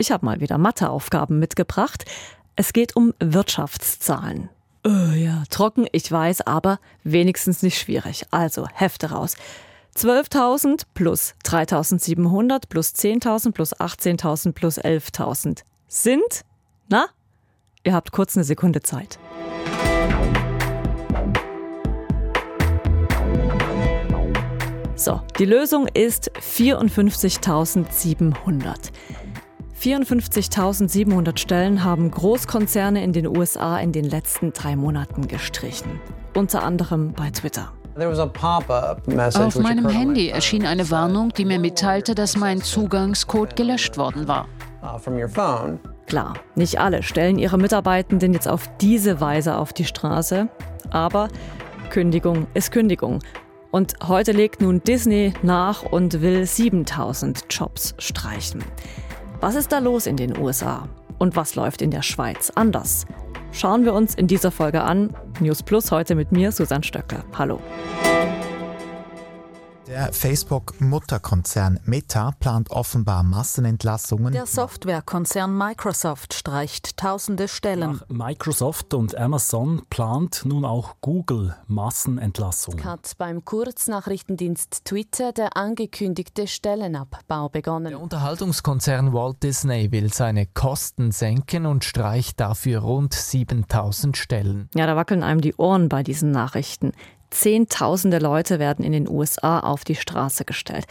Ich habe mal wieder Matheaufgaben mitgebracht. Es geht um Wirtschaftszahlen. Ja, trocken, ich weiß, aber wenigstens nicht schwierig. Also Hefte raus. 12.000 plus 3.700 plus 10.000 plus 18.000 plus 11.000 sind, na, ihr habt kurz eine Sekunde Zeit. So, die Lösung ist 54.700. 54.700 Stellen haben Großkonzerne in den USA in den letzten 3 Monaten gestrichen. Unter anderem bei Twitter. Auf meinem Handy erschien eine Warnung, die mir mitteilte, dass mein Zugangscode gelöscht worden war. Klar, nicht alle stellen ihre Mitarbeitenden jetzt auf diese Weise auf die Straße. Aber Kündigung ist Kündigung. Und heute legt nun Disney nach und will 7.000 Jobs streichen. Was ist da los in den USA? Und was läuft in der Schweiz anders? Schauen wir uns in dieser Folge an. News Plus heute mit mir, Susanne Stöckel. Hallo. Der Facebook-Mutterkonzern Meta plant offenbar Massenentlassungen. Der Softwarekonzern Microsoft streicht tausende Stellen. Nach Microsoft und Amazon plant nun auch Google Massenentlassungen. Hat beim Kurznachrichtendienst Twitter der angekündigte Stellenabbau begonnen. Der Unterhaltungskonzern Walt Disney will seine Kosten senken und streicht dafür rund 7.000 Stellen. Ja, da wackeln einem die Ohren bei diesen Nachrichten. Zehntausende Leute werden in den USA auf die Straße gestellt.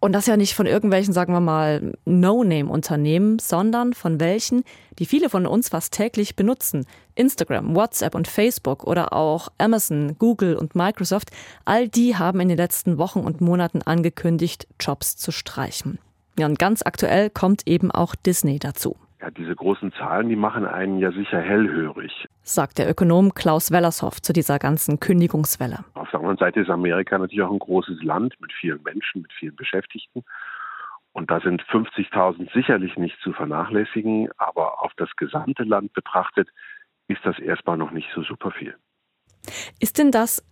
Und das ja nicht von irgendwelchen, sagen wir mal, No-Name-Unternehmen, sondern von welchen, die viele von uns fast täglich benutzen. Instagram, WhatsApp und Facebook oder auch Amazon, Google und Microsoft, all die haben in den letzten Wochen und Monaten angekündigt, Jobs zu streichen. Ja, und ganz aktuell kommt eben auch Disney dazu. Ja, diese großen Zahlen, die machen einen ja sicher hellhörig, sagt der Ökonom Klaus Wellershoff zu dieser ganzen Kündigungswelle. Auf der anderen Seite ist Amerika natürlich auch ein großes Land mit vielen Menschen, mit vielen Beschäftigten. Und da sind 50.000 sicherlich nicht zu vernachlässigen. Aber auf das gesamte Land betrachtet ist das erstmal noch nicht so super viel. Ist denn das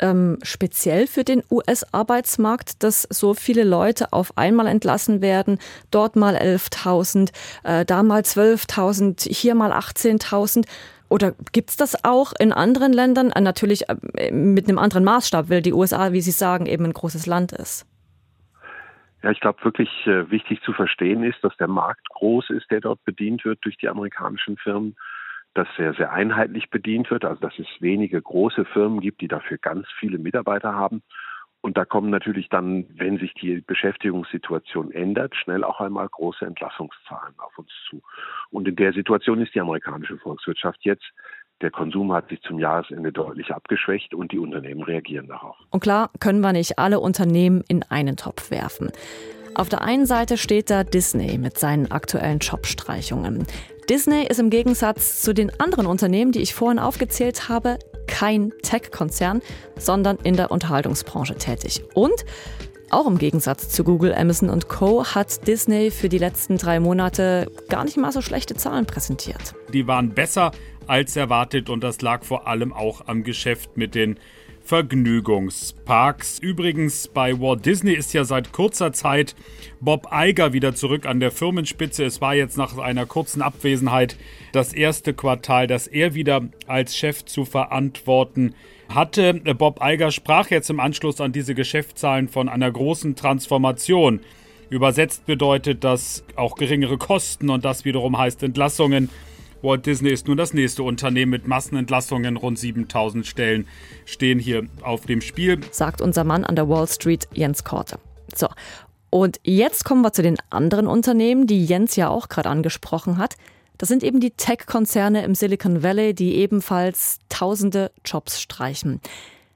speziell für den US-Arbeitsmarkt, dass so viele Leute auf einmal entlassen werden? Dort mal 11.000, da mal 12.000, hier mal 18.000. Oder gibt es das auch in anderen Ländern? Natürlich mit einem anderen Maßstab, weil die USA, wie Sie sagen, eben ein großes Land ist. Ja, ich glaube, wirklich wichtig zu verstehen ist, dass der Markt groß ist, der dort bedient wird durch die amerikanischen Firmen. Dass sehr, sehr einheitlich bedient wird, also dass es wenige große Firmen gibt, die dafür ganz viele Mitarbeiter haben. Und da kommen natürlich dann, wenn sich die Beschäftigungssituation ändert, schnell auch einmal große Entlassungszahlen auf uns zu. Und in der Situation ist die amerikanische Volkswirtschaft jetzt. Der Konsum hat sich zum Jahresende deutlich abgeschwächt und die Unternehmen reagieren darauf. Und klar, können wir nicht alle Unternehmen in einen Topf werfen. Auf der einen Seite steht da Disney mit seinen aktuellen Jobstreichungen. Disney ist im Gegensatz zu den anderen Unternehmen, die ich vorhin aufgezählt habe, kein Tech-Konzern, sondern in der Unterhaltungsbranche tätig. Und auch im Gegensatz zu Google, Amazon und Co. hat Disney für die letzten 3 Monate gar nicht mal so schlechte Zahlen präsentiert. Die waren besser als erwartet und das lag vor allem auch am Geschäft mit den Vergnügungsparks. Übrigens, bei Walt Disney ist ja seit kurzer Zeit Bob Iger wieder zurück an der Firmenspitze. Es war jetzt nach einer kurzen Abwesenheit das erste Quartal, das er wieder als Chef zu verantworten hatte. Bob Iger sprach jetzt im Anschluss an diese Geschäftszahlen von einer großen Transformation. Übersetzt bedeutet das auch geringere Kosten und das wiederum heißt Entlassungen. Walt Disney ist nun das nächste Unternehmen mit Massenentlassungen. Rund 7.000 Stellen stehen hier auf dem Spiel, sagt unser Mann an der Wall Street, Jens Korte. So, und jetzt kommen wir zu den anderen Unternehmen, die Jens ja auch gerade angesprochen hat. Das sind eben die Tech-Konzerne im Silicon Valley, die ebenfalls tausende Jobs streichen.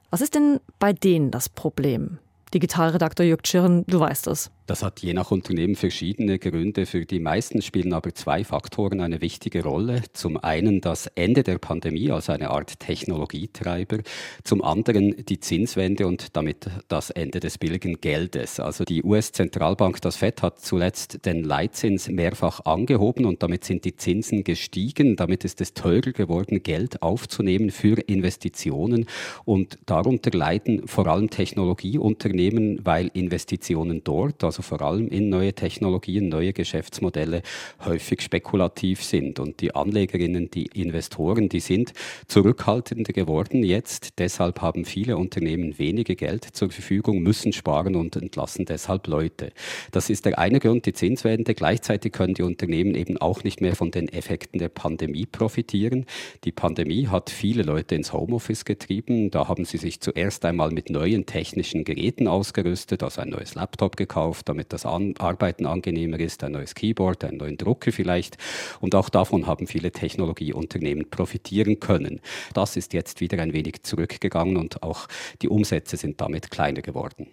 Was ist denn bei denen das Problem? Digitalredakteur Jörg Tschirren, du weißt es. Das hat je nach Unternehmen verschiedene Gründe. Für die meisten spielen aber 2 Faktoren eine wichtige Rolle. Zum einen das Ende der Pandemie als eine Art Technologietreiber. Zum anderen die Zinswende und damit das Ende des billigen Geldes. Also die US-Zentralbank, das FED, hat zuletzt den Leitzins mehrfach angehoben und damit sind die Zinsen gestiegen. Damit ist es teurer geworden, Geld aufzunehmen für Investitionen. Und darunter leiden vor allem Technologieunternehmen, weil Investitionen dort, also also vor allem in neue Technologien, neue Geschäftsmodelle, häufig spekulativ sind. Und die Anlegerinnen, die Investoren, die sind zurückhaltender geworden jetzt. Deshalb haben viele Unternehmen weniger Geld zur Verfügung, müssen sparen und entlassen deshalb Leute. Das ist der eine Grund, die Zinswende. Gleichzeitig können die Unternehmen eben auch nicht mehr von den Effekten der Pandemie profitieren. Die Pandemie hat viele Leute ins Homeoffice getrieben. Da haben sie sich zuerst einmal mit neuen technischen Geräten ausgerüstet, also ein neues Laptop gekauft, damit das Arbeiten angenehmer ist, ein neues Keyboard, einen neuen Drucker vielleicht. Und auch davon haben viele Technologieunternehmen profitieren können. Das ist jetzt wieder ein wenig zurückgegangen und auch die Umsätze sind damit kleiner geworden.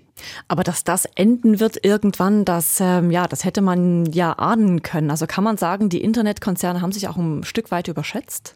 Aber dass das enden wird irgendwann, das hätte man ja ahnen können. Also kann man sagen, die Internetkonzerne haben sich auch ein Stück weit überschätzt?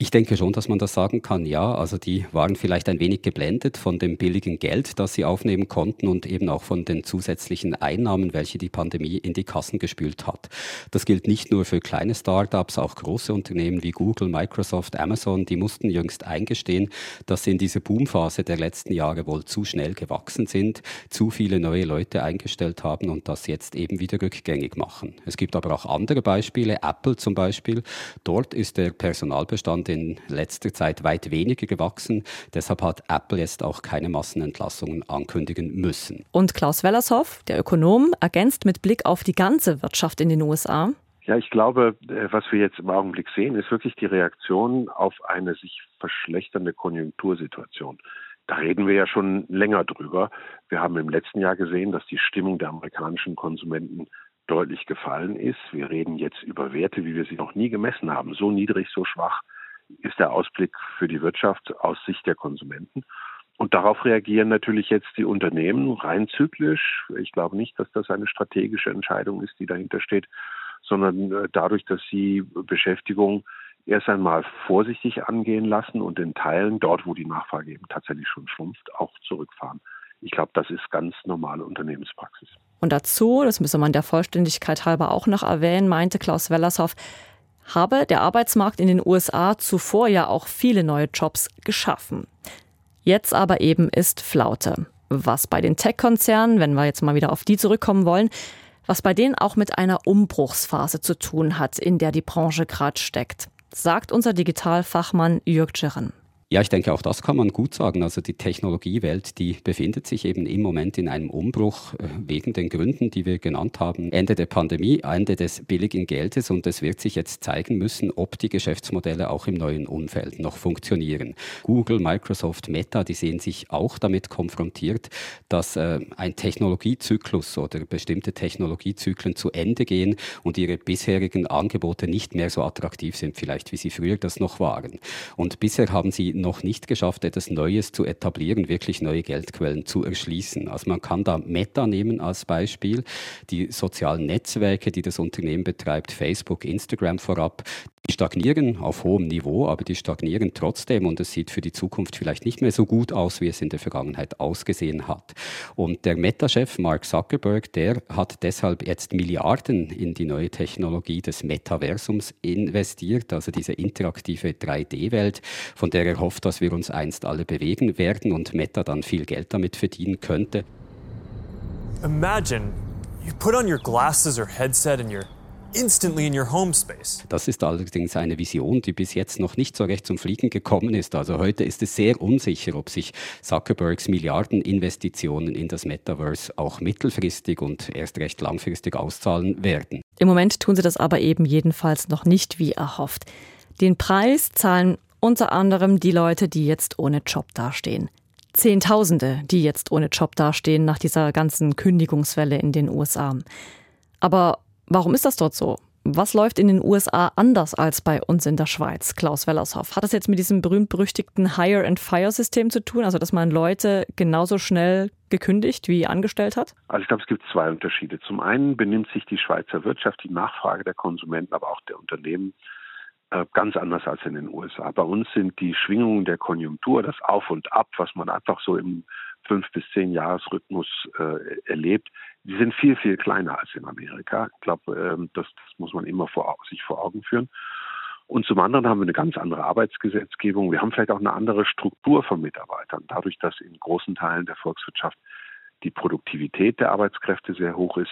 Ich denke schon, dass man das sagen kann, ja. Also die waren vielleicht ein wenig geblendet von dem billigen Geld, das sie aufnehmen konnten und eben auch von den zusätzlichen Einnahmen, welche die Pandemie in die Kassen gespült hat. Das gilt nicht nur für kleine Startups, auch große Unternehmen wie Google, Microsoft, Amazon, die mussten jüngst eingestehen, dass sie in dieser Boomphase der letzten Jahre wohl zu schnell gewachsen sind, zu viele neue Leute eingestellt haben und das jetzt eben wieder rückgängig machen. Es gibt aber auch andere Beispiele, Apple zum Beispiel. Dort ist der Personalbestand in letzter Zeit weit weniger gewachsen. Deshalb hat Apple jetzt auch keine Massenentlassungen ankündigen müssen. Und Klaus Wellershoff, der Ökonom, ergänzt mit Blick auf die ganze Wirtschaft in den USA. Ja, ich glaube, was wir jetzt im Augenblick sehen, ist wirklich die Reaktion auf eine sich verschlechternde Konjunktursituation. Da reden wir ja schon länger drüber. Wir haben im letzten Jahr gesehen, dass die Stimmung der amerikanischen Konsumenten deutlich gefallen ist. Wir reden jetzt über Werte, wie wir sie noch nie gemessen haben. So niedrig, so schwach ist der Ausblick für die Wirtschaft aus Sicht der Konsumenten. Und darauf reagieren natürlich jetzt die Unternehmen rein zyklisch. Ich glaube nicht, dass das eine strategische Entscheidung ist, die dahinter steht, sondern dadurch, dass sie Beschäftigung erst einmal vorsichtig angehen lassen und in Teilen, dort wo die Nachfrage eben tatsächlich schon schrumpft, auch zurückfahren. Ich glaube, das ist ganz normale Unternehmenspraxis. Und dazu, das müsse man der Vollständigkeit halber auch noch erwähnen, meinte Klaus Wellershoff, habe der Arbeitsmarkt in den USA zuvor ja auch viele neue Jobs geschaffen. Jetzt aber eben ist Flaute. Was bei den Tech-Konzernen, wenn wir jetzt mal wieder auf die zurückkommen wollen, was bei denen auch mit einer Umbruchsphase zu tun hat, in der die Branche gerade steckt, sagt unser Digitalfachmann Jörg Tschirren. Ja, ich denke, auch das kann man gut sagen. Also die Technologiewelt, die befindet sich eben im Moment in einem Umbruch wegen den Gründen, die wir genannt haben. Ende der Pandemie, Ende des billigen Geldes und es wird sich jetzt zeigen müssen, ob die Geschäftsmodelle auch im neuen Umfeld noch funktionieren. Google, Microsoft, Meta, die sehen sich auch damit konfrontiert, dass ein Technologiezyklus oder bestimmte Technologiezyklen zu Ende gehen und ihre bisherigen Angebote nicht mehr so attraktiv sind, vielleicht wie sie früher das noch waren. Und bisher haben sie noch nicht geschafft, etwas Neues zu etablieren, wirklich neue Geldquellen zu erschließen. Also man kann da Meta nehmen als Beispiel, die sozialen Netzwerke, die das Unternehmen betreibt, Facebook, Instagram vorab, die stagnieren auf hohem Niveau, aber die stagnieren trotzdem und es sieht für die Zukunft vielleicht nicht mehr so gut aus, wie es in der Vergangenheit ausgesehen hat. Und der Meta-Chef Mark Zuckerberg, der hat deshalb jetzt Milliarden in die neue Technologie des Metaversums investiert, also diese interaktive 3D-Welt, von der er hofft, dass wir uns einst alle bewegen werden und Meta dann viel Geld damit verdienen könnte. Imagine, you put on your glasses or headset and you're instantly in your home space. Das ist allerdings eine Vision, die bis jetzt noch nicht so recht zum Fliegen gekommen ist. Also heute ist es sehr unsicher, ob sich Zuckerbergs Milliardeninvestitionen in das Metaverse auch mittelfristig und erst recht langfristig auszahlen werden. Im Moment tun sie das aber eben jedenfalls noch nicht wie erhofft. Den Preis zahlen unter anderem die Leute, die jetzt ohne Job dastehen. Zehntausende, die jetzt ohne Job dastehen nach dieser ganzen Kündigungswelle in den USA. Aber warum ist das dort so? Was läuft in den USA anders als bei uns in der Schweiz? Klaus Wellershoff, hat das jetzt mit diesem berühmt-berüchtigten Hire-and-Fire-System zu tun? Also, dass man Leute genauso schnell gekündigt wie angestellt hat? Also ich glaube, es gibt zwei Unterschiede. Zum einen benimmt sich die Schweizer Wirtschaft, die Nachfrage der Konsumenten, aber auch der Unternehmen ganz anders als in den USA. Bei uns sind die Schwingungen der Konjunktur, das Auf und Ab, was man einfach so im 5- bis 10-Jahres-Rhythmus erlebt, die sind viel, viel kleiner als in Amerika. Ich glaube, das muss man immer sich vor Augen führen. Und zum anderen haben wir eine ganz andere Arbeitsgesetzgebung. Wir haben vielleicht auch eine andere Struktur von Mitarbeitern, dadurch, dass in großen Teilen der Volkswirtschaft die Produktivität der Arbeitskräfte sehr hoch ist,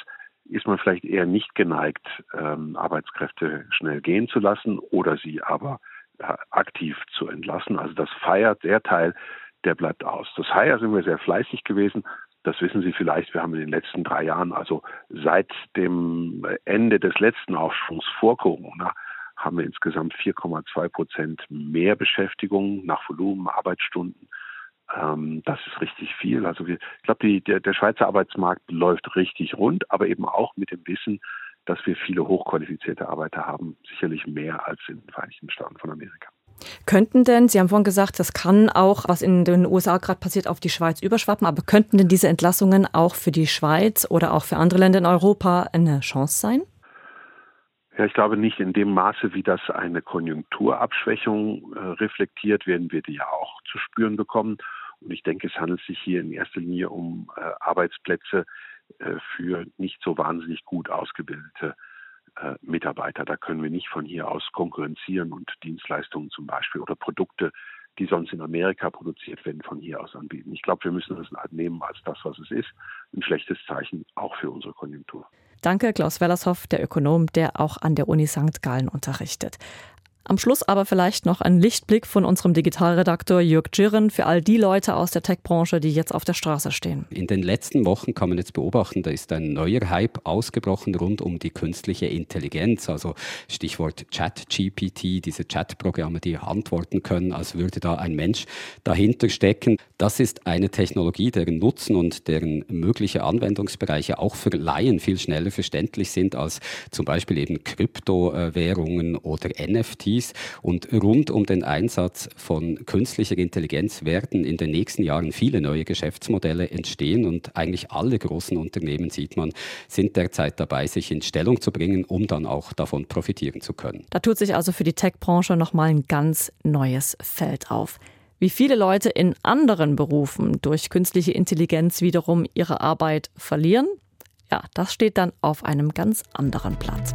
ist man vielleicht eher nicht geneigt, Arbeitskräfte schnell gehen zu lassen oder sie aber aktiv zu entlassen. Also das feiert der Teil, der bleibt aus. Das Hire sind wir sehr fleißig gewesen. Das wissen Sie vielleicht, wir haben in den letzten 3 Jahren, also seit dem Ende des letzten Aufschwungs vor Corona, haben wir insgesamt 4,2% mehr Beschäftigung nach Volumen, Arbeitsstunden. Das ist richtig viel. Also ich glaube, der Schweizer Arbeitsmarkt läuft richtig rund, aber eben auch mit dem Wissen, dass wir viele hochqualifizierte Arbeiter haben, sicherlich mehr als in den Vereinigten Staaten von Amerika. Könnten denn, Sie haben vorhin gesagt, das kann auch, was in den USA gerade passiert, auf die Schweiz überschwappen, aber könnten denn diese Entlassungen auch für die Schweiz oder auch für andere Länder in Europa eine Chance sein? Ja, ich glaube nicht in dem Maße, wie das eine Konjunkturabschwächung reflektiert, werden wir die ja auch zu spüren bekommen. Und ich denke, es handelt sich hier in erster Linie um Arbeitsplätze für nicht so wahnsinnig gut ausgebildete Mitarbeiter. Da können wir nicht von hier aus konkurrenzieren und Dienstleistungen zum Beispiel oder Produkte, die sonst in Amerika produziert werden, von hier aus anbieten. Ich glaube, wir müssen das nehmen als das, was es ist. Ein schlechtes Zeichen auch für unsere Konjunktur. Danke, Klaus Wellershoff, der Ökonom, der auch an der Uni St. Gallen unterrichtet. Am Schluss aber vielleicht noch ein Lichtblick von unserem Digitalredakteur Jörg Tschirren für all die Leute aus der Tech-Branche, die jetzt auf der Straße stehen. In den letzten Wochen kann man jetzt beobachten, da ist ein neuer Hype ausgebrochen rund um die künstliche Intelligenz. Also Stichwort ChatGPT, diese Chat-Programme, die antworten können, als würde da ein Mensch dahinter stecken. Das ist eine Technologie, deren Nutzen und deren mögliche Anwendungsbereiche auch für Laien viel schneller verständlich sind als zum Beispiel eben Kryptowährungen oder NFT. Und rund um den Einsatz von künstlicher Intelligenz werden in den nächsten Jahren viele neue Geschäftsmodelle entstehen und eigentlich alle großen Unternehmen, sieht man, sind derzeit dabei, sich in Stellung zu bringen, um dann auch davon profitieren zu können. Da tut sich also für die Tech-Branche nochmal ein ganz neues Feld auf. Wie viele Leute in anderen Berufen durch künstliche Intelligenz wiederum ihre Arbeit verlieren, ja, das steht dann auf einem ganz anderen Platz.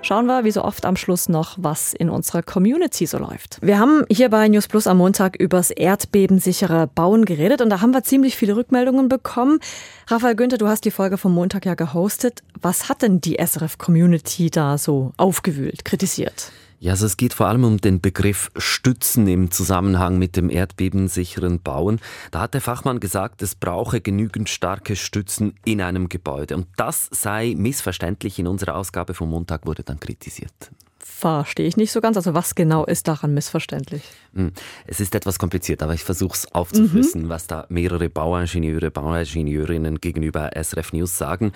Schauen wir, wie so oft am Schluss noch, was in unserer Community so läuft. Wir haben hier bei News Plus am Montag übers erdbebensichere Bauen geredet und da haben wir ziemlich viele Rückmeldungen bekommen. Raphael Günther, du hast die Folge vom Montag ja gehostet. Was hat denn die SRF-Community da so aufgewühlt, kritisiert? Ja, also es geht vor allem um den Begriff Stützen im Zusammenhang mit dem erdbebensicheren Bauen. Da hat der Fachmann gesagt, es brauche genügend starke Stützen in einem Gebäude. Und das sei missverständlich. In unserer Ausgabe vom Montag wurde dann kritisiert. Verstehe ich nicht so ganz. Also was genau ist daran missverständlich? Es ist etwas kompliziert, aber ich versuche es aufzuflüssen, was da mehrere Bauingenieure, Bauingenieurinnen gegenüber SRF News sagen.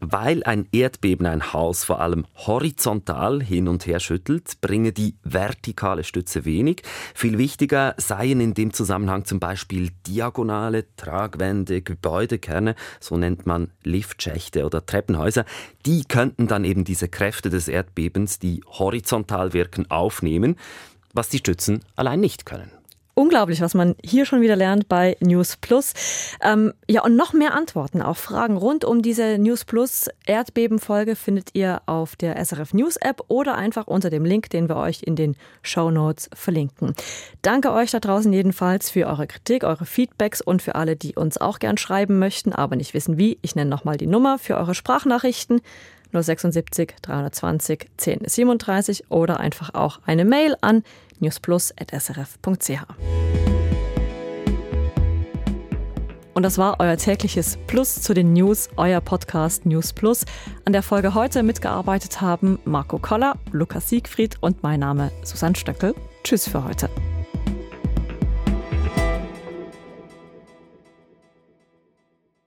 Weil ein Erdbeben ein Haus vor allem horizontal hin und her schüttelt, bringe die vertikale Stütze wenig. Viel wichtiger seien in dem Zusammenhang zum Beispiel diagonale Tragwände, Gebäudekerne, so nennt man Liftschächte oder Treppenhäuser. Die könnten dann eben diese Kräfte des Erdbebens, die horizontal wirken, aufnehmen, was die Stützen allein nicht können. Unglaublich, was man hier schon wieder lernt bei News Plus. Ja, und noch mehr Antworten auf Fragen rund um diese News Plus Erdbebenfolge findet ihr auf der SRF News App oder einfach unter dem Link, den wir euch in den Shownotes verlinken. Danke euch da draußen jedenfalls für eure Kritik, eure Feedbacks und für alle, die uns auch gern schreiben möchten, aber nicht wissen wie. Ich nenne nochmal die Nummer für eure Sprachnachrichten. 076 320 1037 oder einfach auch eine Mail an newsplus@srf.ch. Und das war euer tägliches Plus zu den News, euer Podcast News Plus. An der Folge heute mitgearbeitet haben Marco Koller, Lukas Siegfried und mein Name Susanne Stöckel. Tschüss für heute.